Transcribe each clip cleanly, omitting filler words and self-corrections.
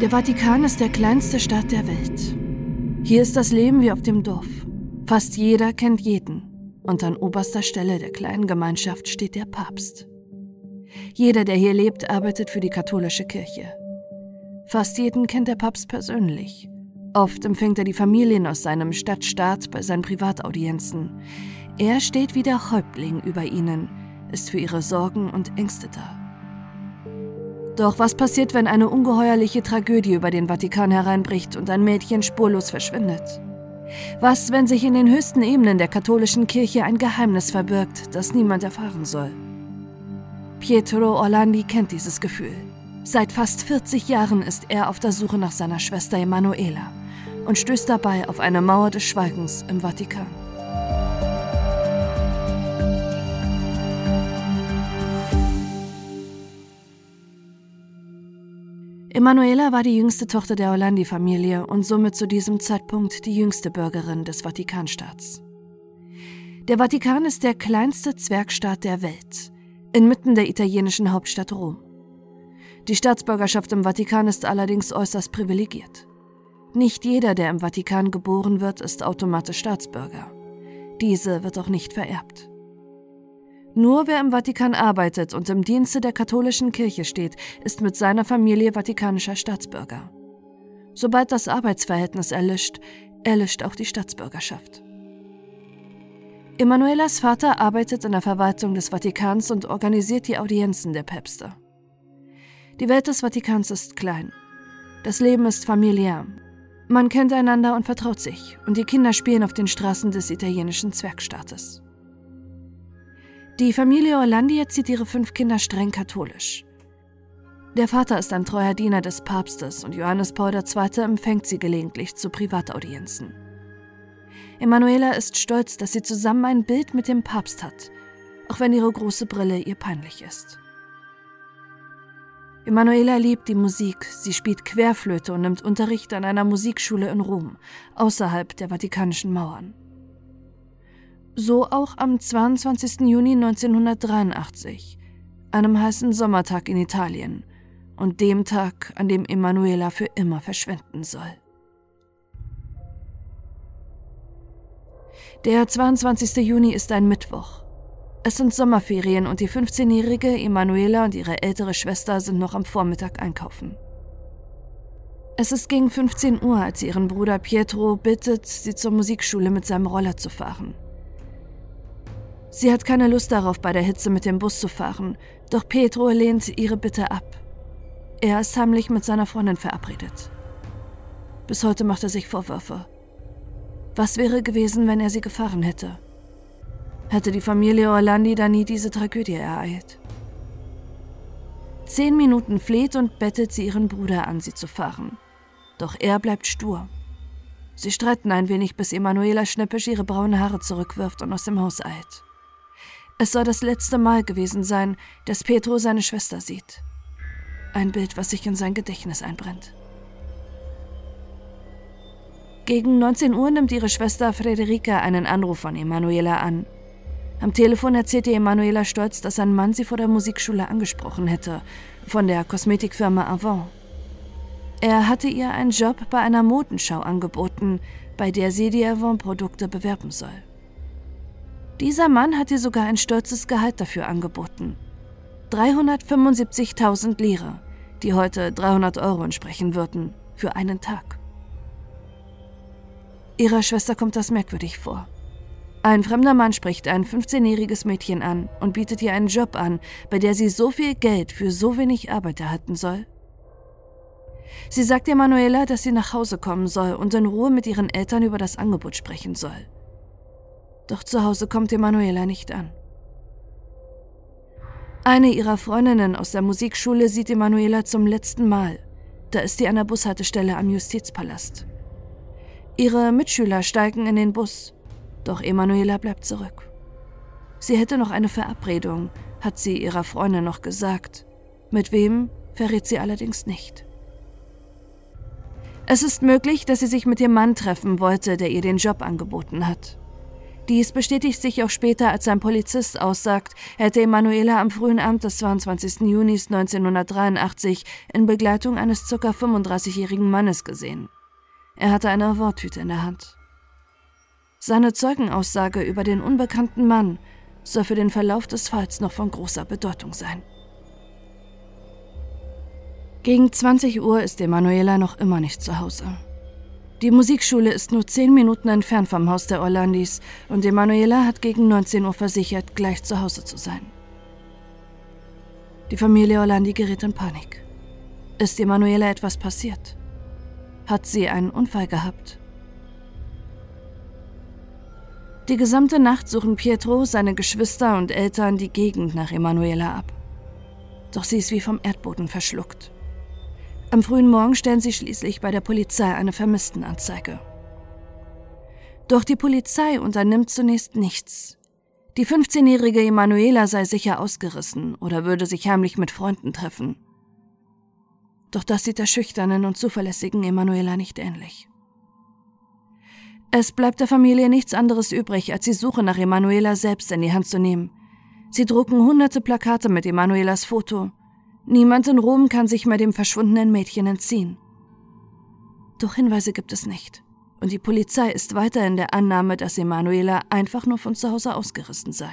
Der Vatikan ist der kleinste Staat der Welt. Hier ist das Leben wie auf dem Dorf. Fast jeder kennt jeden. Und an oberster Stelle der kleinen Gemeinschaft steht der Papst. Jeder, der hier lebt, arbeitet für die katholische Kirche. Fast jeden kennt der Papst persönlich. Oft empfängt er die Familien aus seinem Stadtstaat bei seinen Privataudienzen. Er steht wie der Häuptling über ihnen, ist für ihre Sorgen und Ängste da. Doch was passiert, wenn eine ungeheuerliche Tragödie über den Vatikan hereinbricht und ein Mädchen spurlos verschwindet? Was, wenn sich in den höchsten Ebenen der katholischen Kirche ein Geheimnis verbirgt, das niemand erfahren soll? Pietro Orlandi kennt dieses Gefühl. Seit fast 40 Jahren ist er auf der Suche nach seiner Schwester Emanuela und stößt dabei auf eine Mauer des Schweigens im Vatikan. Emanuela war die jüngste Tochter der Orlandi-Familie und somit zu diesem Zeitpunkt die jüngste Bürgerin des Vatikanstaats. Der Vatikan ist der kleinste Zwergstaat der Welt, inmitten der italienischen Hauptstadt Rom. Die Staatsbürgerschaft im Vatikan ist allerdings äußerst privilegiert. Nicht jeder, der im Vatikan geboren wird, ist automatisch Staatsbürger. Diese wird auch nicht vererbt. Nur wer im Vatikan arbeitet und im Dienste der katholischen Kirche steht, ist mit seiner Familie vatikanischer Staatsbürger. Sobald das Arbeitsverhältnis erlischt, erlischt auch die Staatsbürgerschaft. Emanuelas Vater arbeitet in der Verwaltung des Vatikans und organisiert die Audienzen der Päpste. Die Welt des Vatikans ist klein. Das Leben ist familiär. Man kennt einander und vertraut sich, und die Kinder spielen auf den Straßen des italienischen Zwergstaates. Die Familie Orlandi erzieht ihre 5 Kinder streng katholisch. Der Vater ist ein treuer Diener des Papstes und Johannes Paul II. Empfängt sie gelegentlich zu Privataudienzen. Emanuela ist stolz, dass sie zusammen ein Bild mit dem Papst hat, auch wenn ihre große Brille ihr peinlich ist. Emanuela liebt die Musik, sie spielt Querflöte und nimmt Unterricht an einer Musikschule in Rom, außerhalb der vatikanischen Mauern. So auch am 22. Juni 1983, einem heißen Sommertag in Italien und dem Tag, an dem Emanuela für immer verschwinden soll. Der 22. Juni ist ein Mittwoch. Es sind Sommerferien und die 15-jährige Emanuela und ihre ältere Schwester sind noch am Vormittag einkaufen. Es ist gegen 15 Uhr, als sie ihren Bruder Pietro bittet, sie zur Musikschule mit seinem Roller zu fahren. Sie hat keine Lust darauf, bei der Hitze mit dem Bus zu fahren, doch Pietro lehnt ihre Bitte ab. Er ist heimlich mit seiner Freundin verabredet. Bis heute macht er sich Vorwürfe. Was wäre gewesen, wenn er sie gefahren hätte? Hätte die Familie Orlandi da nie diese Tragödie ereilt? 10 Minuten fleht und bettelt sie ihren Bruder an, sie zu fahren. Doch er bleibt stur. Sie streiten ein wenig, bis Emanuela schnippisch ihre braunen Haare zurückwirft und aus dem Haus eilt. Es soll das letzte Mal gewesen sein, dass Pietro seine Schwester sieht. Ein Bild, was sich in sein Gedächtnis einbrennt. Gegen 19 Uhr nimmt ihre Schwester Frederica einen Anruf von Emanuela an. Am Telefon erzählte Emanuela stolz, dass ein Mann sie vor der Musikschule angesprochen hätte, von der Kosmetikfirma Avant. Er hatte ihr einen Job bei einer Modenschau angeboten, bei der sie die Avant-Produkte bewerben soll. Dieser Mann hat ihr sogar ein stolzes Gehalt dafür angeboten. 375.000 Lire, die heute 300 € entsprechen würden, für einen Tag. Ihrer Schwester kommt das merkwürdig vor. Ein fremder Mann spricht ein 15-jähriges Mädchen an und bietet ihr einen Job an, bei der sie so viel Geld für so wenig Arbeit erhalten soll. Sie sagt Emanuela, dass sie nach Hause kommen soll und in Ruhe mit ihren Eltern über das Angebot sprechen soll. Doch zu Hause kommt Emanuela nicht an. Eine ihrer Freundinnen aus der Musikschule sieht Emanuela zum letzten Mal. Da ist sie an der Bushaltestelle am Justizpalast. Ihre Mitschüler steigen in den Bus, doch Emanuela bleibt zurück. Sie hätte noch eine Verabredung, hat sie ihrer Freundin noch gesagt. Mit wem, verrät sie allerdings nicht. Es ist möglich, dass sie sich mit dem Mann treffen wollte, der ihr den Job angeboten hat. Dies bestätigt sich auch später, als ein Polizist aussagt, hätte Emanuela am frühen Abend des 22. Juni 1983 in Begleitung eines ca. 35-jährigen Mannes gesehen. Er hatte eine Worthüte in der Hand. Seine Zeugenaussage über den unbekannten Mann soll für den Verlauf des Falls noch von großer Bedeutung sein. Gegen 20 Uhr ist Emanuela noch immer nicht zu Hause. Die Musikschule ist nur 10 Minuten entfernt vom Haus der Orlandis und Emanuela hat gegen 19 Uhr versichert, gleich zu Hause zu sein. Die Familie Orlandi gerät in Panik. Ist Emanuela etwas passiert? Hat sie einen Unfall gehabt? Die gesamte Nacht suchen Pietro, seine Geschwister und Eltern die Gegend nach Emanuela ab. Doch sie ist wie vom Erdboden verschluckt. Am frühen Morgen stellen sie schließlich bei der Polizei eine Vermisstenanzeige. Doch die Polizei unternimmt zunächst nichts. Die 15-jährige Emanuela sei sicher ausgerissen oder würde sich heimlich mit Freunden treffen. Doch das sieht der schüchternen und zuverlässigen Emanuela nicht ähnlich. Es bleibt der Familie nichts anderes übrig, als die Suche nach Emanuela selbst in die Hand zu nehmen. Sie drucken hunderte Plakate mit Emanuelas Foto. Niemand in Rom kann sich mehr dem verschwundenen Mädchen entziehen. Doch Hinweise gibt es nicht. Und die Polizei ist weiter in der Annahme, dass Emanuela einfach nur von zu Hause ausgerissen sei.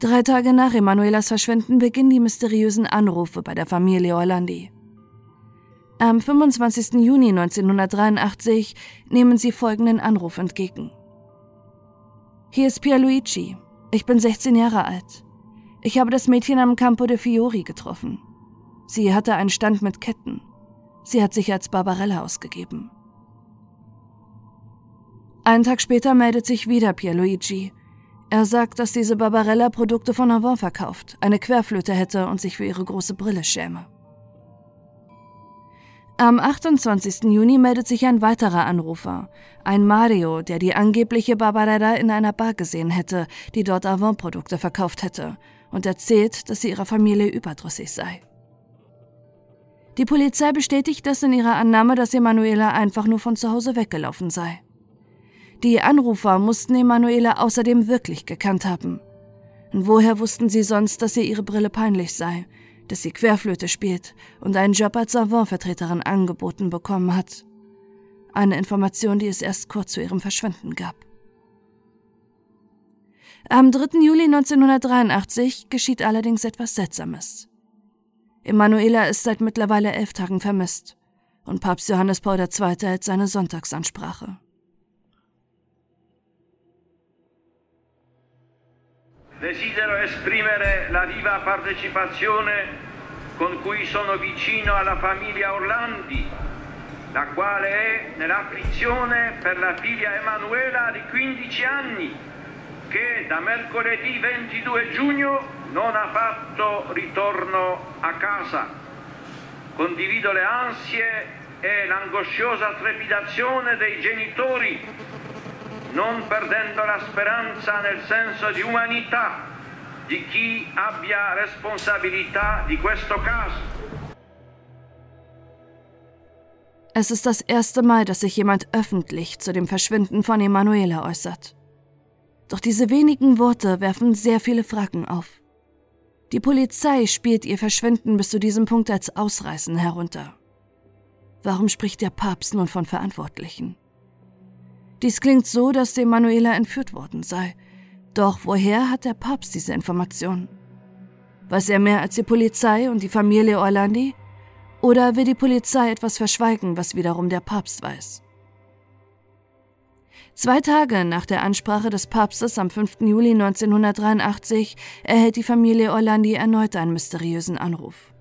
3 Tage nach Emanuelas Verschwinden beginnen die mysteriösen Anrufe bei der Familie Orlandi. Am 25. Juni 1983 nehmen sie folgenden Anruf entgegen. Hier ist Pierluigi. Ich bin 16 Jahre alt. Ich habe das Mädchen am Campo de Fiori getroffen. Sie hatte einen Stand mit Ketten. Sie hat sich als Barbarella ausgegeben. Einen Tag später meldet sich wieder Pierluigi. Er sagt, dass diese Barbarella Produkte von Avon verkauft, eine Querflöte hätte und sich für ihre große Brille schäme. Am 28. Juni meldet sich ein weiterer Anrufer, ein Mario, der die angebliche Barbarella in einer Bar gesehen hätte, die dort Avon-Produkte verkauft hätte, und erzählt, dass sie ihrer Familie überdrüssig sei. Die Polizei bestätigt das in ihrer Annahme, dass Emanuela einfach nur von zu Hause weggelaufen sei. Die Anrufer mussten Emanuela außerdem wirklich gekannt haben. Und woher wussten sie sonst, dass ihr ihre Brille peinlich sei, dass sie Querflöte spielt und einen Job als Savant-Vertreterin angeboten bekommen hat? Eine Information, die es erst kurz zu ihrem Verschwinden gab. Am 3. Juli 1983 geschieht allerdings etwas Seltsames. Emanuela ist seit mittlerweile 11 Tagen vermisst und Papst Johannes Paul II. Hält seine Sonntagsansprache. Desidero esprimere la viva partecipazione con cui sono vicino alla famiglia Orlandi, la quale è nell'afflizione per la figlia Emanuela di 15 anni, che da mercoledì 22 giugno non ha fatto ritorno a casa. Condivido le ansie e l'angosciosa trepidazione dei genitori, non perdendo la speranza nel senso di umanità di chi abbia responsabilità di questo caso. Es ist das erste Mal, dass sich jemand öffentlich zu dem Verschwinden von Emanuela äußert. Doch diese wenigen Worte werfen sehr viele Fragen auf. Die Polizei spielt ihr Verschwinden bis zu diesem Punkt als Ausreißen herunter. Warum spricht der Papst nun von Verantwortlichen? Dies klingt so, dass Emanuela entführt worden sei. Doch woher hat der Papst diese Informationen? Weiß er mehr als die Polizei und die Familie Orlandi? Oder will die Polizei etwas verschweigen, was wiederum der Papst weiß? 2 Tage nach der Ansprache des Papstes am 5. Juli 1983 erhält die Familie Orlandi erneut einen mysteriösen Anruf.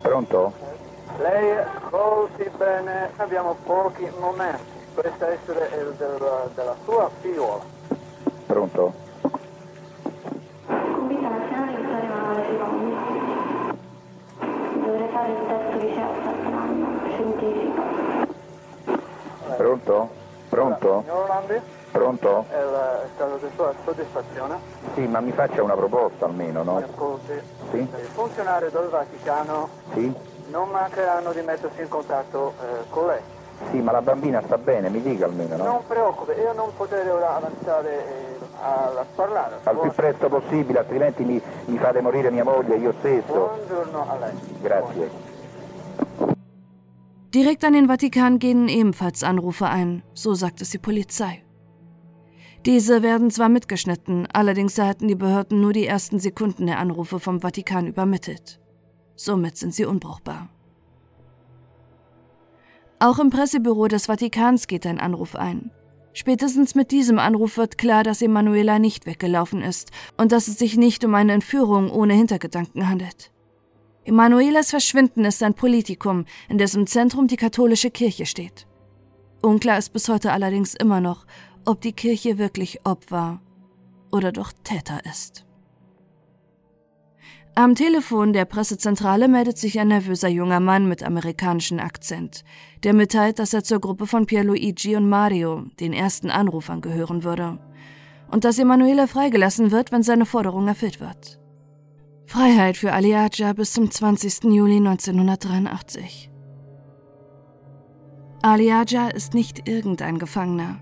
Pronto? Lei volti bene, abbiamo pochi momenti. Questa è della sua figliola. Pronto? Combina la scena di fare una dei dovrei fare il testo di scienza scientifica. Pronto? Pronto? Signor Orlandi? Pronto? È il caso di sua soddisfazione? Sì, ma mi faccia una proposta almeno, no? Ascolti. Sì? Il funzionario del Vaticano sì? Non mancheranno di mettersi in contatto con lei. Sì, ma la bambina sta bene, mi dica almeno, no? Non preoccupi, io non potrei ora avanzare a parlare. Al più presto possibile, altrimenti mi fate morire mia moglie, io stesso. Buongiorno a lei. Grazie. Direkt an den Vatikan gehen ebenfalls Anrufe ein, so sagt es die Polizei. Diese werden zwar mitgeschnitten, allerdings erhalten die Behörden nur die ersten Sekunden der Anrufe vom Vatikan übermittelt. Somit sind sie unbrauchbar. Auch im Pressebüro des Vatikans geht ein Anruf ein. Spätestens mit diesem Anruf wird klar, dass Emanuela nicht weggelaufen ist und dass es sich nicht um eine Entführung ohne Hintergedanken handelt. Emanuelas Verschwinden ist ein Politikum, in dessen Zentrum die katholische Kirche steht. Unklar ist bis heute allerdings immer noch, ob die Kirche wirklich Opfer oder doch Täter ist. Am Telefon der Pressezentrale meldet sich ein nervöser junger Mann mit amerikanischem Akzent, der mitteilt, dass er zur Gruppe von Pierluigi und Mario, den ersten Anrufern, gehören würde und dass Emanuela freigelassen wird, wenn seine Forderung erfüllt wird. Freiheit für Ali Ağca bis zum 20. Juli 1983. Ali Ağca ist nicht irgendein Gefangener.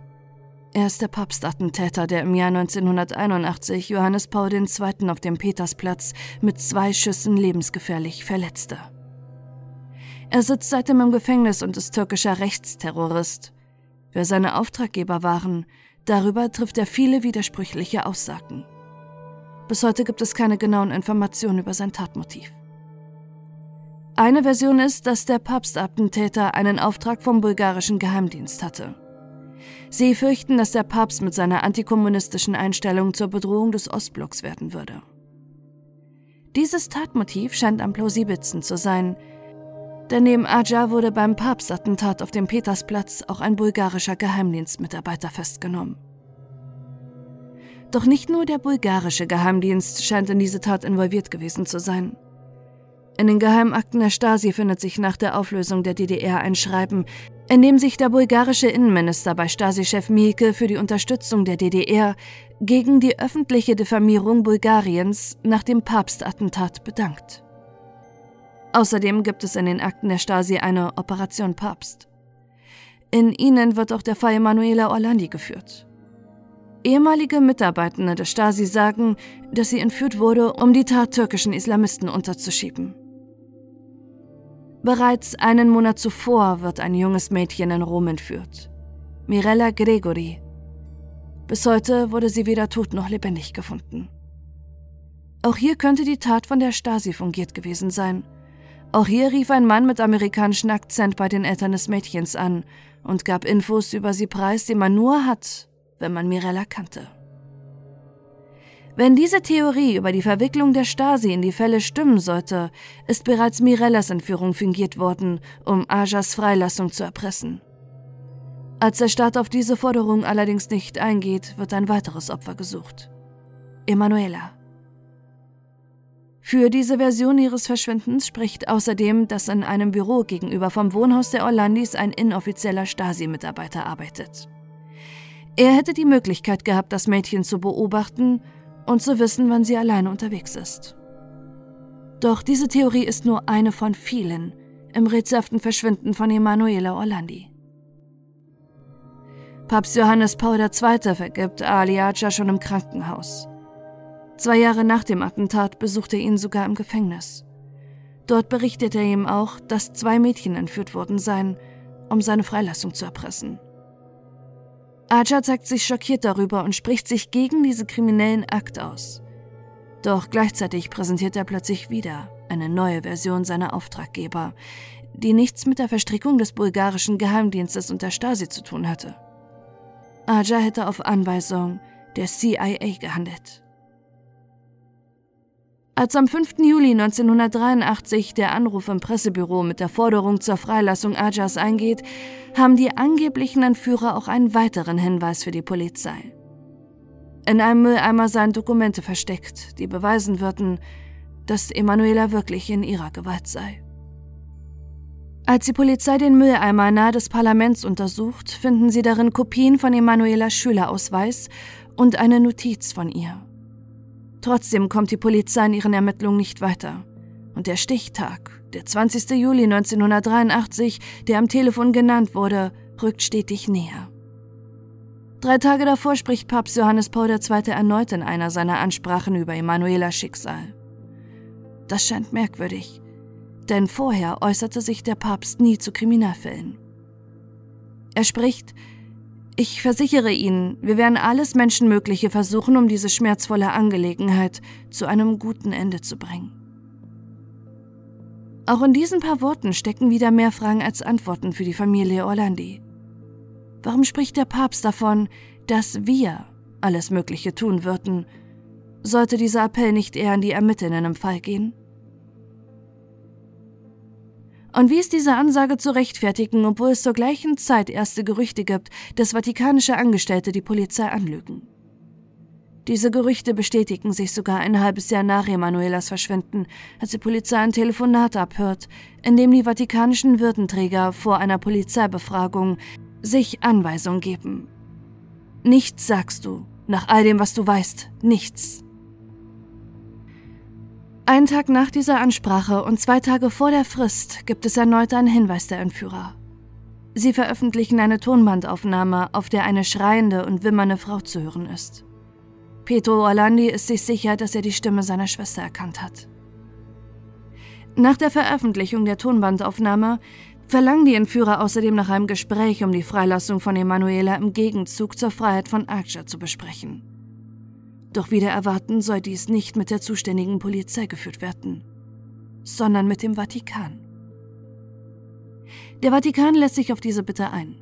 Er ist der Papstattentäter, der im Jahr 1981 Johannes Paul II. Auf dem Petersplatz mit 2 Schüssen lebensgefährlich verletzte. Er sitzt seitdem im Gefängnis und ist türkischer Rechtsterrorist. Wer seine Auftraggeber waren, darüber trifft er viele widersprüchliche Aussagen. Bis heute gibt es keine genauen Informationen über sein Tatmotiv. Eine Version ist, dass der Papstattentäter einen Auftrag vom bulgarischen Geheimdienst hatte. Sie fürchten, dass der Papst mit seiner antikommunistischen Einstellung zur Bedrohung des Ostblocks werden würde. Dieses Tatmotiv scheint am plausibelsten zu sein, denn neben Ağca wurde beim Papstattentat auf dem Petersplatz auch ein bulgarischer Geheimdienstmitarbeiter festgenommen. Doch nicht nur der bulgarische Geheimdienst scheint in diese Tat involviert gewesen zu sein. In den Geheimakten der Stasi findet sich nach der Auflösung der DDR ein Schreiben, in dem sich der bulgarische Innenminister bei Stasi-Chef Mielke für die Unterstützung der DDR gegen die öffentliche Diffamierung Bulgariens nach dem Papstattentat bedankt. Außerdem gibt es in den Akten der Stasi eine Operation Papst. In ihnen wird auch der Fall Emanuela Orlandi geführt. Ehemalige Mitarbeitende der Stasi sagen, dass sie entführt wurde, um die Tat türkischen Islamisten unterzuschieben. Bereits einen Monat zuvor wird ein junges Mädchen in Rom entführt. Mirella Gregori. Bis heute wurde sie weder tot noch lebendig gefunden. Auch hier könnte die Tat von der Stasi fungiert gewesen sein. Auch hier rief ein Mann mit amerikanischem Akzent bei den Eltern des Mädchens an und gab Infos über sie preis, die man nur hat, wenn man Mirella kannte. Wenn diese Theorie über die Verwicklung der Stasi in die Fälle stimmen sollte, ist bereits Mirellas Entführung fingiert worden, um Ağcas Freilassung zu erpressen. Als der Staat auf diese Forderung allerdings nicht eingeht, wird ein weiteres Opfer gesucht. Emanuela. Für diese Version ihres Verschwindens spricht außerdem, dass in einem Büro gegenüber vom Wohnhaus der Orlandis ein inoffizieller Stasi-Mitarbeiter arbeitet. Er hätte die Möglichkeit gehabt, das Mädchen zu beobachten und zu wissen, wann sie alleine unterwegs ist. Doch diese Theorie ist nur eine von vielen im rätselhaften Verschwinden von Emanuela Orlandi. Papst Johannes Paul II. Vergibt Ali Ağca schon im Krankenhaus. 2 Jahre nach dem Attentat besucht er ihn sogar im Gefängnis. Dort berichtet er ihm auch, dass 2 Mädchen entführt worden seien, um seine Freilassung zu erpressen. Ağca zeigt sich schockiert darüber und spricht sich gegen diesen kriminellen Akt aus. Doch gleichzeitig präsentiert er plötzlich wieder eine neue Version seiner Auftraggeber, die nichts mit der Verstrickung des bulgarischen Geheimdienstes und der Stasi zu tun hatte. Ağca hätte auf Anweisung der CIA gehandelt. Als am 5. Juli 1983 der Anruf im Pressebüro mit der Forderung zur Freilassung Ağcas eingeht, haben die angeblichen Entführer auch einen weiteren Hinweis für die Polizei. In einem Mülleimer seien Dokumente versteckt, die beweisen würden, dass Emanuela wirklich in ihrer Gewalt sei. Als die Polizei den Mülleimer nahe des Parlaments untersucht, finden sie darin Kopien von Emanuelas Schülerausweis und eine Notiz von ihr. Trotzdem kommt die Polizei in ihren Ermittlungen nicht weiter und der Stichtag Der 20. Juli 1983, der am Telefon genannt wurde, rückt stetig näher. 3 Tage davor spricht Papst Johannes Paul II. Erneut in einer seiner Ansprachen über Emanuelas Schicksal. Das scheint merkwürdig, denn vorher äußerte sich der Papst nie zu Kriminalfällen. Er spricht: Ich versichere Ihnen, wir werden alles Menschenmögliche versuchen, um diese schmerzvolle Angelegenheit zu einem guten Ende zu bringen. Auch in diesen paar Worten stecken wieder mehr Fragen als Antworten für die Familie Orlandi. Warum spricht der Papst davon, dass wir alles Mögliche tun würden? Sollte dieser Appell nicht eher an die Ermittlerinnen im Fall gehen? Und wie ist diese Ansage zu rechtfertigen, obwohl es zur gleichen Zeit erste Gerüchte gibt, dass vatikanische Angestellte die Polizei anlügen? Diese Gerüchte bestätigen sich sogar ein halbes Jahr nach Emanuelas Verschwinden, als die Polizei ein Telefonat abhört, in dem die vatikanischen Würdenträger vor einer Polizeibefragung sich Anweisungen geben. Nichts sagst du, nach all dem, was du weißt, nichts. Einen Tag nach dieser Ansprache und 2 Tage vor der Frist gibt es erneut einen Hinweis der Entführer. Sie veröffentlichen eine Tonbandaufnahme, auf der eine schreiende und wimmernde Frau zu hören ist. Pietro Orlandi ist sich sicher, dass er die Stimme seiner Schwester erkannt hat. Nach der Veröffentlichung der Tonbandaufnahme verlangen die Entführer außerdem nach einem Gespräch, um die Freilassung von Emanuela im Gegenzug zur Freiheit von Ağca zu besprechen. Doch wider Erwarten soll dies nicht mit der zuständigen Polizei geführt werden, sondern mit dem Vatikan. Der Vatikan lässt sich auf diese Bitte ein.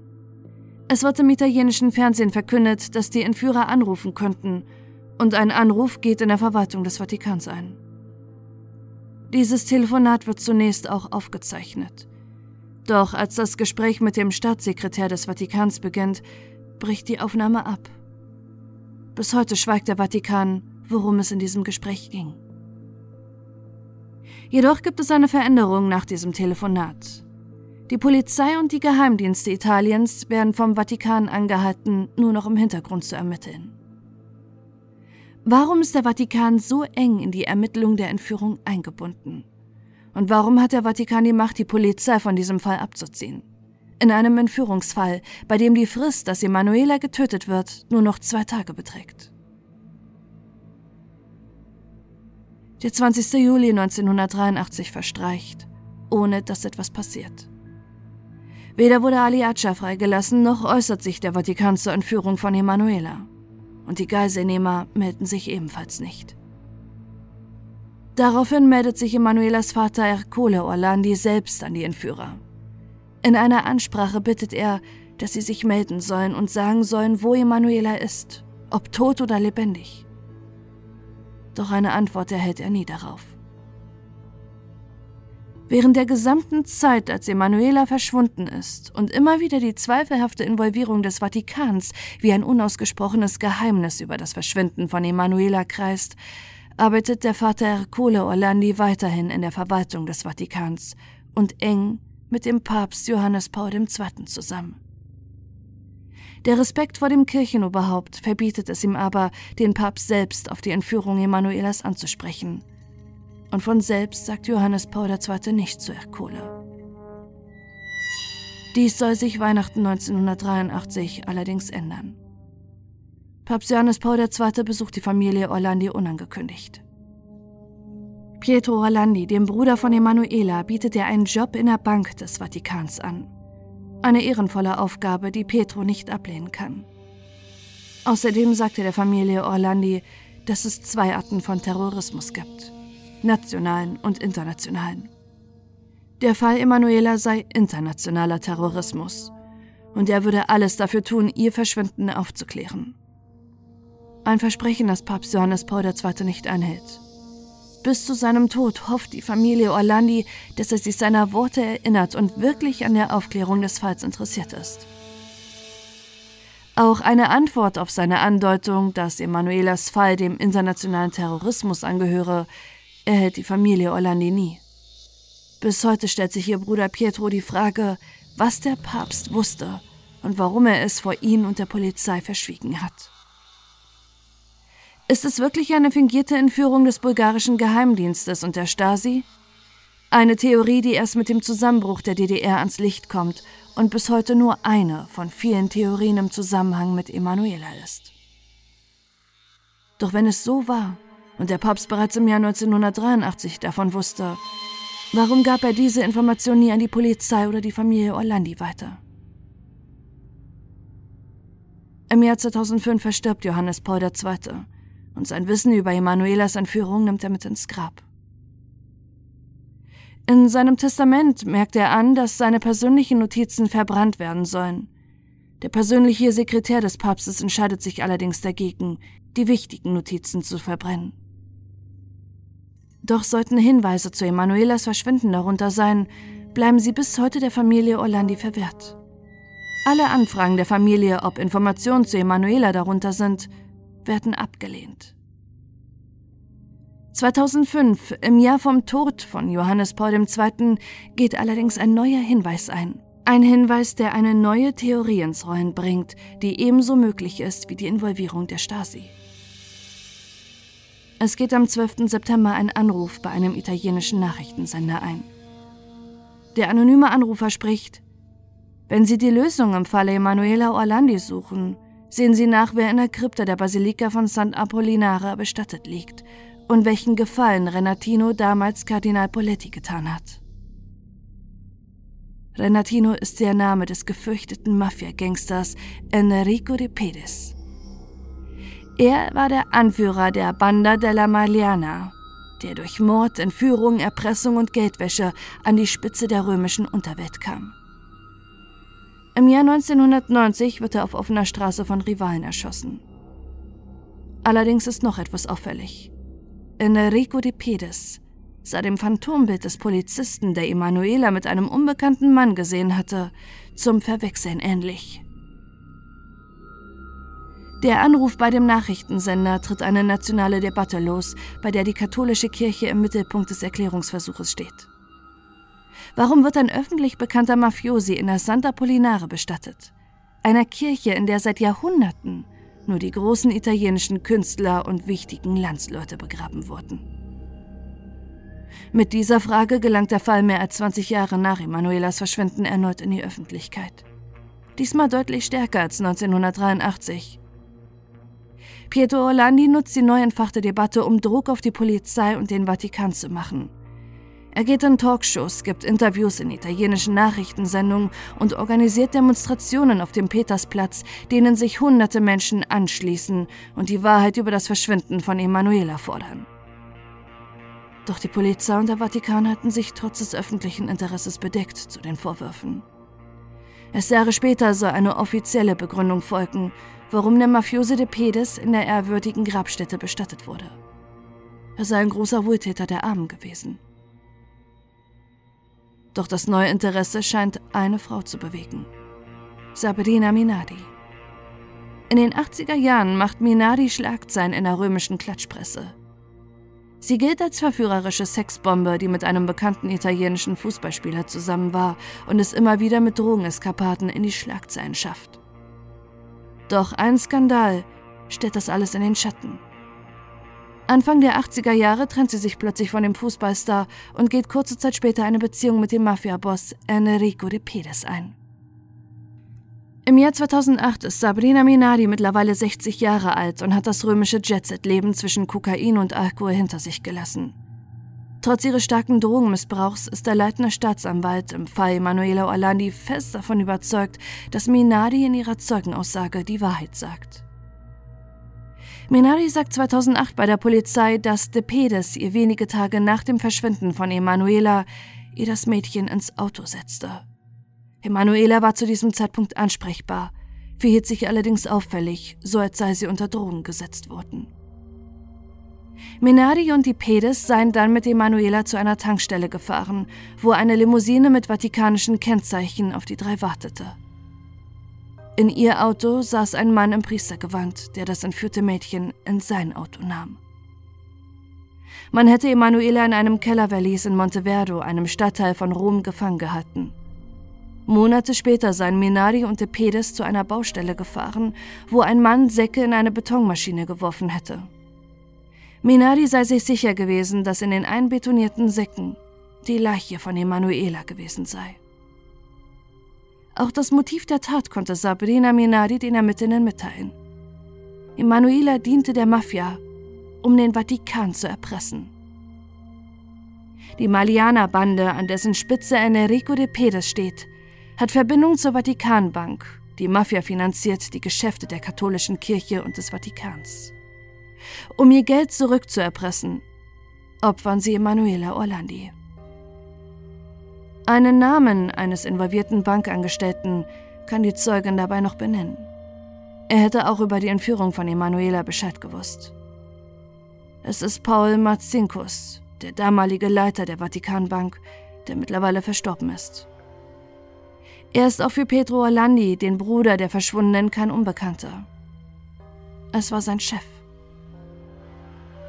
Es wird im italienischen Fernsehen verkündet, dass die Entführer anrufen könnten, und ein Anruf geht in der Verwaltung des Vatikans ein. Dieses Telefonat wird zunächst auch aufgezeichnet. Doch als das Gespräch mit dem Staatssekretär des Vatikans beginnt, bricht die Aufnahme ab. Bis heute schweigt der Vatikan, worum es in diesem Gespräch ging. Jedoch gibt es eine Veränderung nach diesem Telefonat. Die Polizei und die Geheimdienste Italiens werden vom Vatikan angehalten, nur noch im Hintergrund zu ermitteln. Warum ist der Vatikan so eng in die Ermittlung der Entführung eingebunden? Und warum hat der Vatikan die Macht, die Polizei von diesem Fall abzuziehen? In einem Entführungsfall, bei dem die Frist, dass Emanuela getötet wird, nur noch 2 Tage beträgt. Der 20. Juli 1983 verstreicht, ohne dass etwas passiert. Weder wurde Ali Ağca freigelassen, noch äußert sich der Vatikan zur Entführung von Emanuela. Und die Geiselnehmer melden sich ebenfalls nicht. Daraufhin meldet sich Emanuelas Vater Ercole Orlandi selbst an die Entführer. In einer Ansprache bittet er, dass sie sich melden sollen und sagen sollen, wo Emanuela ist, ob tot oder lebendig. Doch eine Antwort erhält er nie darauf. Während der gesamten Zeit, als Emanuela verschwunden ist und immer wieder die zweifelhafte Involvierung des Vatikans wie ein unausgesprochenes Geheimnis über das Verschwinden von Emanuela kreist, arbeitet der Vater Ercole Orlandi weiterhin in der Verwaltung des Vatikans und eng mit dem Papst Johannes Paul II. Zusammen. Der Respekt vor dem Kirchenoberhaupt verbietet es ihm aber, den Papst selbst auf die Entführung Emanuelas anzusprechen. Und von selbst sagt Johannes Paul II. Nichts zu Ercole. Dies soll sich Weihnachten 1983 allerdings ändern. Papst Johannes Paul II. Besucht die Familie Orlandi unangekündigt. Pietro Orlandi, dem Bruder von Emanuela, bietet er einen Job in der Bank des Vatikans an. Eine ehrenvolle Aufgabe, die Pietro nicht ablehnen kann. Außerdem sagt er der Familie Orlandi, dass es 2 Arten von Terrorismus gibt: nationalen und internationalen. Der Fall Emanuela sei internationaler Terrorismus und er würde alles dafür tun, ihr Verschwinden aufzuklären. Ein Versprechen, das Papst Johannes Paul II. Nicht einhält. Bis zu seinem Tod hofft die Familie Orlandi, dass er sich seiner Worte erinnert und wirklich an der Aufklärung des Falls interessiert ist. Auch eine Antwort auf seine Andeutung, dass Emanuelas Fall dem internationalen Terrorismus angehöre, erhält die Familie Orlandi nie. Bis heute stellt sich ihr Bruder Pietro die Frage, was der Papst wusste und warum er es vor ihm und der Polizei verschwiegen hat. Ist es wirklich eine fingierte Entführung des bulgarischen Geheimdienstes und der Stasi? Eine Theorie, die erst mit dem Zusammenbruch der DDR ans Licht kommt und bis heute nur eine von vielen Theorien im Zusammenhang mit Emanuela ist. Doch wenn es so war und der Papst bereits im Jahr 1983 davon wusste, warum gab er diese Information nie an die Polizei oder die Familie Orlandi weiter? Im Jahr 2005 verstirbt Johannes Paul II. Und sein Wissen über Emanuelas Entführung nimmt er mit ins Grab. In seinem Testament merkt er an, dass seine persönlichen Notizen verbrannt werden sollen. Der persönliche Sekretär des Papstes entscheidet sich allerdings dagegen, die wichtigen Notizen zu verbrennen. Doch sollten Hinweise zu Emanuelas Verschwinden darunter sein, bleiben sie bis heute der Familie Orlandi verwehrt. Alle Anfragen der Familie, ob Informationen zu Emanuela darunter sind, werden abgelehnt. 2005, im Jahr vom Tod von Johannes Paul II., geht allerdings ein neuer Hinweis ein. Ein Hinweis, der eine neue Theorie ins Rollen bringt, die ebenso möglich ist wie die Involvierung der Stasi. Es geht am 12. September ein Anruf bei einem italienischen Nachrichtensender ein. Der anonyme Anrufer spricht: Wenn Sie die Lösung im Falle Emanuela Orlandi suchen, sehen Sie nach, wer in der Krypta der Basilika von Sant'Apollinare bestattet liegt und welchen Gefallen Renatino damals Kardinal Poletti getan hat. Renatino ist der Name des gefürchteten Mafia-Gangsters Enrico de Pedis. Er war der Anführer der Banda della Magliana, der durch Mord, Entführung, Erpressung und Geldwäsche an die Spitze der römischen Unterwelt kam. Im Jahr 1990 wird er auf offener Straße von Rivalen erschossen. Allerdings ist noch etwas auffällig. Enrico de Pedis sah dem Phantombild des Polizisten, der Emanuela mit einem unbekannten Mann gesehen hatte, zum Verwechseln ähnlich. Der Anruf bei dem Nachrichtensender tritt eine nationale Debatte los, bei der die katholische Kirche im Mittelpunkt des Erklärungsversuches steht. Warum wird ein öffentlich bekannter Mafiosi in der Sant'Apollinare bestattet? Einer Kirche, in der seit Jahrhunderten nur die großen italienischen Künstler und wichtigen Landsleute begraben wurden. Mit dieser Frage gelangt der Fall mehr als 20 Jahre nach Emanuelas Verschwinden erneut in die Öffentlichkeit. Diesmal deutlich stärker als 1983. Pietro Orlandi nutzt die neu entfachte Debatte, um Druck auf die Polizei und den Vatikan zu machen. Er geht in Talkshows, gibt Interviews in italienischen Nachrichtensendungen und organisiert Demonstrationen auf dem Petersplatz, denen sich hunderte Menschen anschließen und die Wahrheit über das Verschwinden von Emanuela fordern. Doch die Polizei und der Vatikan hatten sich trotz des öffentlichen Interesses bedeckt zu den Vorwürfen. Erst Jahre später soll eine offizielle Begründung folgen, warum der Mafiose de Pedis in der ehrwürdigen Grabstätte bestattet wurde. Er sei ein großer Wohltäter der Armen gewesen. Doch das neue Interesse scheint eine Frau zu bewegen: Sabrina Minardi. In den 80er Jahren macht Minardi Schlagzeilen in der römischen Klatschpresse. Sie gilt als verführerische Sexbombe, die mit einem bekannten italienischen Fußballspieler zusammen war und es immer wieder mit Drogeneskapaden in die Schlagzeilen schafft. Doch ein Skandal stellt das alles in den Schatten. Anfang der 80er Jahre trennt sie sich plötzlich von dem Fußballstar und geht kurze Zeit später eine Beziehung mit dem Mafia-Boss Enrico de Pedis ein. Im Jahr 2008 ist Sabrina Minardi mittlerweile 60 Jahre alt und hat das römische Jet-Set-Leben zwischen Kokain und Alkohol hinter sich gelassen. Trotz ihres starken Drogenmissbrauchs ist der leitende Staatsanwalt im Fall Emanuela Orlandi fest davon überzeugt, dass Minardi in ihrer Zeugenaussage die Wahrheit sagt. Minardi sagt 2008 bei der Polizei, dass de Pedis ihr wenige Tage nach dem Verschwinden von Emanuela ihr das Mädchen ins Auto setzte. Emanuela war zu diesem Zeitpunkt ansprechbar, verhielt sich allerdings auffällig, so als sei sie unter Drogen gesetzt worden. Minardi und de Pedis seien dann mit Emanuela zu einer Tankstelle gefahren, wo eine Limousine mit vatikanischen Kennzeichen auf die drei wartete. In ihr Auto saß ein Mann im Priestergewand, der das entführte Mädchen in sein Auto nahm. Man hätte Emanuela in einem Kellerverlies in Monteverde, einem Stadtteil von Rom, gefangen gehalten. Monate später seien Minardi und de Pedis zu einer Baustelle gefahren, wo ein Mann Säcke in eine Betonmaschine geworfen hätte. Minardi sei sich sicher gewesen, dass in den einbetonierten Säcken die Leiche von Emanuela gewesen sei. Auch das Motiv der Tat konnte Sabrina Minardi den Ermittlern mitteilen. Emanuela diente der Mafia, um den Vatikan zu erpressen. Die Magliana-Bande, an dessen Spitze Enrico de Pedis steht, hat Verbindung zur Vatikanbank. Die Mafia finanziert die Geschäfte der katholischen Kirche und des Vatikans. Um ihr Geld zurückzuerpressen, opfern sie Emanuela Orlandi. Einen Namen eines involvierten Bankangestellten kann die Zeugin dabei noch benennen. Er hätte auch über die Entführung von Emanuela Bescheid gewusst. Es ist Paul Marcinkus, der damalige Leiter der Vatikanbank, der mittlerweile verstorben ist. Er ist auch für Pietro Orlandi, den Bruder der Verschwundenen, kein Unbekannter. Es war sein Chef.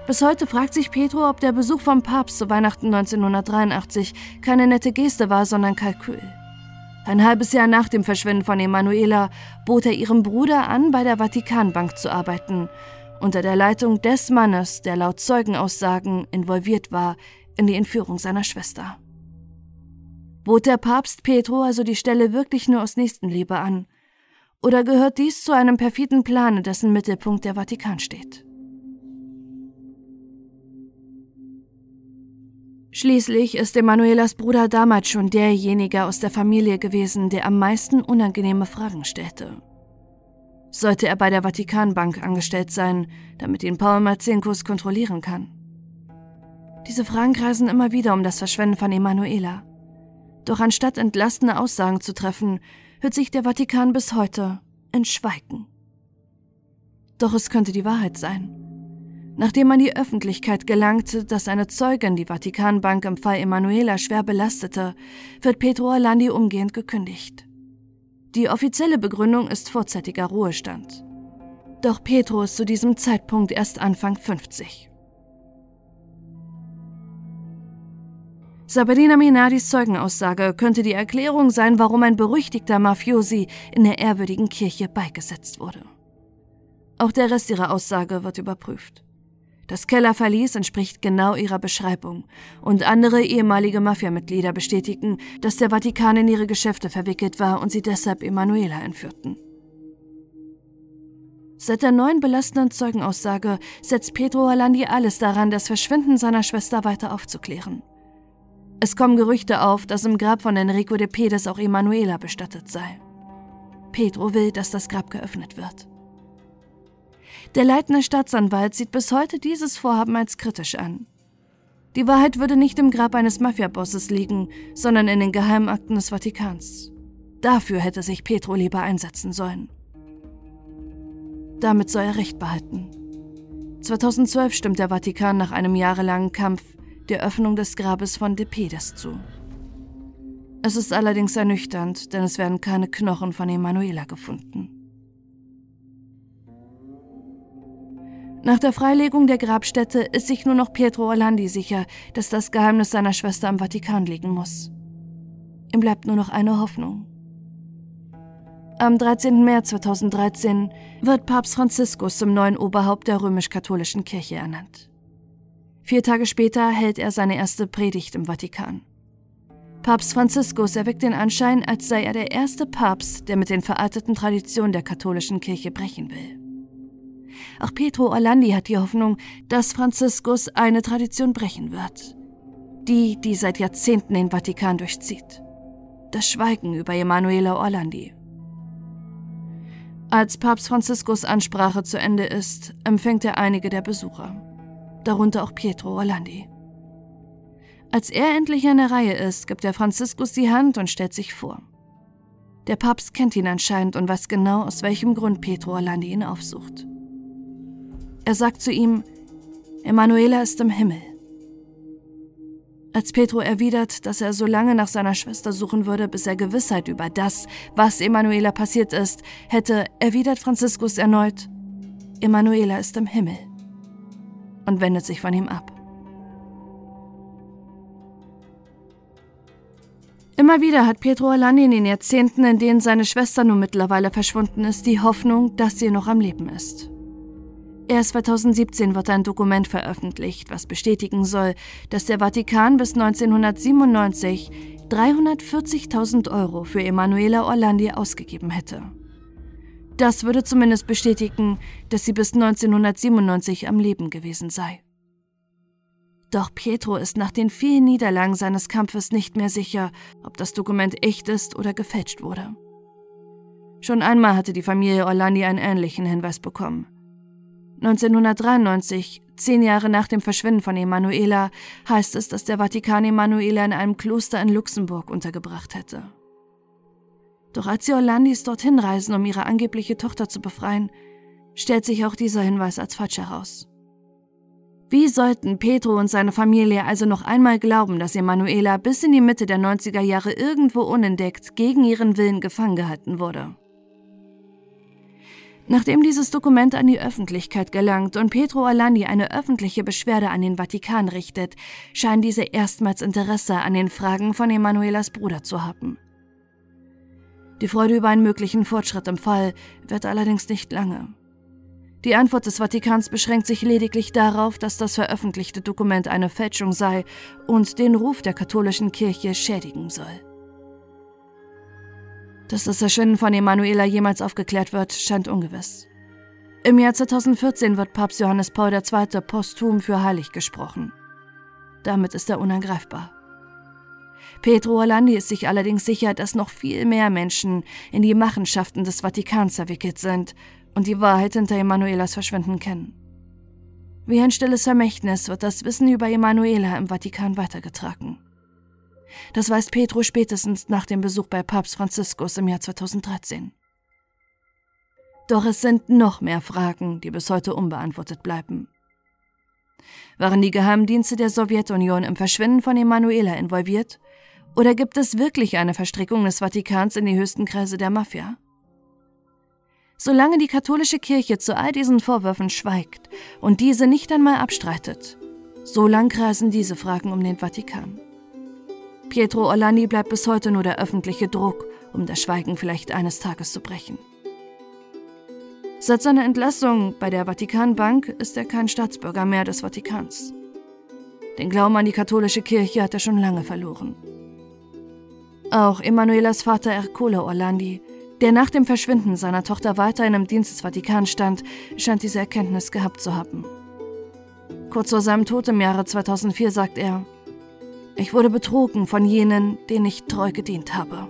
Bis heute fragt sich Pietro, ob der Besuch vom Papst zu Weihnachten 1983 keine nette Geste war, sondern Kalkül. Ein halbes Jahr nach dem Verschwinden von Emanuela bot er ihrem Bruder an, bei der Vatikanbank zu arbeiten, unter der Leitung des Mannes, der laut Zeugenaussagen involviert war in die Entführung seiner Schwester. Bot der Papst Pietro also die Stelle wirklich nur aus Nächstenliebe an? Oder gehört dies zu einem perfiden Plan, in dessen Mittelpunkt der Vatikan steht? Schließlich ist Emanuelas Bruder damals schon derjenige aus der Familie gewesen, der am meisten unangenehme Fragen stellte. Sollte er bei der Vatikanbank angestellt sein, damit ihn Paul Marcinkus kontrollieren kann? Diese Fragen kreisen immer wieder um das Verschwenden von Emanuela. Doch anstatt entlastende Aussagen zu treffen, hüllt sich der Vatikan bis heute in Schweigen. Doch es könnte die Wahrheit sein. Nachdem an die Öffentlichkeit gelangte, dass eine Zeugin die Vatikanbank im Fall Emanuela schwer belastete, wird Pietro Orlandi umgehend gekündigt. Die offizielle Begründung ist vorzeitiger Ruhestand. Doch Pietro ist zu diesem Zeitpunkt erst Anfang 50. Sabrina Minardis Zeugenaussage könnte die Erklärung sein, warum ein berüchtigter Mafiosi in der ehrwürdigen Kirche beigesetzt wurde. Auch der Rest ihrer Aussage wird überprüft. Das Kellerverlies entspricht genau ihrer Beschreibung und andere ehemalige Mafiamitglieder bestätigen, dass der Vatikan in ihre Geschäfte verwickelt war und sie deshalb Emanuela entführten. Seit der neuen belastenden Zeugenaussage setzt Pietro Orlandi alles daran, das Verschwinden seiner Schwester weiter aufzuklären. Es kommen Gerüchte auf, dass im Grab von Enrico de Pedis auch Emanuela bestattet sei. Pietro will, dass das Grab geöffnet wird. Der leitende Staatsanwalt sieht bis heute dieses Vorhaben als kritisch an. Die Wahrheit würde nicht im Grab eines Mafiabosses liegen, sondern in den Geheimakten des Vatikans. Dafür hätte sich Pietro lieber einsetzen sollen. Damit soll er Recht behalten. 2012 stimmt der Vatikan nach einem jahrelangen Kampf der Öffnung des Grabes von de Pedis zu. Es ist allerdings ernüchternd, denn es werden keine Knochen von Emanuela gefunden. Nach der Freilegung der Grabstätte ist sich nur noch Pietro Orlandi sicher, dass das Geheimnis seiner Schwester am Vatikan liegen muss. Ihm bleibt nur noch eine Hoffnung. Am 13. März 2013 wird Papst Franziskus zum neuen Oberhaupt der römisch-katholischen Kirche ernannt. 4 Tage später hält er seine erste Predigt im Vatikan. Papst Franziskus erweckt den Anschein, als sei er der erste Papst, der mit den veralteten Traditionen der katholischen Kirche brechen will. Auch Pietro Orlandi hat die Hoffnung, dass Franziskus eine Tradition brechen wird. Die seit Jahrzehnten den Vatikan durchzieht. Das Schweigen über Emanuela Orlandi. Als Papst Franziskus Ansprache zu Ende ist, empfängt er einige der Besucher. Darunter auch Pietro Orlandi. Als er endlich an der Reihe ist, gibt er Franziskus die Hand und stellt sich vor. Der Papst kennt ihn anscheinend und weiß genau, aus welchem Grund Pietro Orlandi ihn aufsucht. Er sagt zu ihm, Emanuela ist im Himmel. Als Pietro erwidert, dass er so lange nach seiner Schwester suchen würde, bis er Gewissheit über das, was Emanuela passiert ist, hätte, erwidert Franziskus erneut, Emanuela ist im Himmel, und wendet sich von ihm ab. Immer wieder hat Pietro Orlandi in den Jahrzehnten, in denen seine Schwester nun mittlerweile verschwunden ist, die Hoffnung, dass sie noch am Leben ist. Erst 2017 wird ein Dokument veröffentlicht, was bestätigen soll, dass der Vatikan bis 1997 340.000 € für Emanuela Orlandi ausgegeben hätte. Das würde zumindest bestätigen, dass sie bis 1997 am Leben gewesen sei. Doch Pietro ist nach den vielen Niederlagen seines Kampfes nicht mehr sicher, ob das Dokument echt ist oder gefälscht wurde. Schon einmal hatte die Familie Orlandi einen ähnlichen Hinweis bekommen. 1993, 10 Jahre nach dem Verschwinden von Emanuela, heißt es, dass der Vatikan Emanuela in einem Kloster in Luxemburg untergebracht hätte. Doch als die Orlandis dorthin reisen, um ihre angebliche Tochter zu befreien, stellt sich auch dieser Hinweis als falsch heraus. Wie sollten Pietro und seine Familie also noch einmal glauben, dass Emanuela bis in die Mitte der 90er Jahre irgendwo unentdeckt gegen ihren Willen gefangen gehalten wurde? Nachdem dieses Dokument an die Öffentlichkeit gelangt und Pietro Orlandi eine öffentliche Beschwerde an den Vatikan richtet, scheint diese erstmals Interesse an den Fragen von Emanuelas Bruder zu haben. Die Freude über einen möglichen Fortschritt im Fall wird allerdings nicht lange. Die Antwort des Vatikans beschränkt sich lediglich darauf, dass das veröffentlichte Dokument eine Fälschung sei und den Ruf der katholischen Kirche schädigen soll. Dass das Verschwinden von Emanuela jemals aufgeklärt wird, scheint ungewiss. Im Jahr 2014 wird Papst Johannes Paul II. Posthum für heilig gesprochen. Damit ist er unangreifbar. Pietro Orlandi ist sich allerdings sicher, dass noch viel mehr Menschen in die Machenschaften des Vatikans verwickelt sind und die Wahrheit hinter Emanuelas Verschwinden kennen. Wie ein stilles Vermächtnis wird das Wissen über Emanuela im Vatikan weitergetragen. Das weiß Pietro spätestens nach dem Besuch bei Papst Franziskus im Jahr 2013. Doch es sind noch mehr Fragen, die bis heute unbeantwortet bleiben. Waren die Geheimdienste der Sowjetunion im Verschwinden von Emanuela involviert? Oder gibt es wirklich eine Verstrickung des Vatikans in die höchsten Kreise der Mafia? Solange die katholische Kirche zu all diesen Vorwürfen schweigt und diese nicht einmal abstreitet, solange kreisen diese Fragen um den Vatikan. Pietro Orlandi bleibt bis heute nur der öffentliche Druck, um das Schweigen vielleicht eines Tages zu brechen. Seit seiner Entlassung bei der Vatikanbank ist er kein Staatsbürger mehr des Vatikans. Den Glauben an die katholische Kirche hat er schon lange verloren. Auch Emanuelas Vater Ercole Orlandi, der nach dem Verschwinden seiner Tochter weiterhin im Dienst des Vatikans stand, scheint diese Erkenntnis gehabt zu haben. Kurz vor seinem Tod im Jahre 2004 sagt er: „Ich wurde betrogen von jenen, denen ich treu gedient habe.“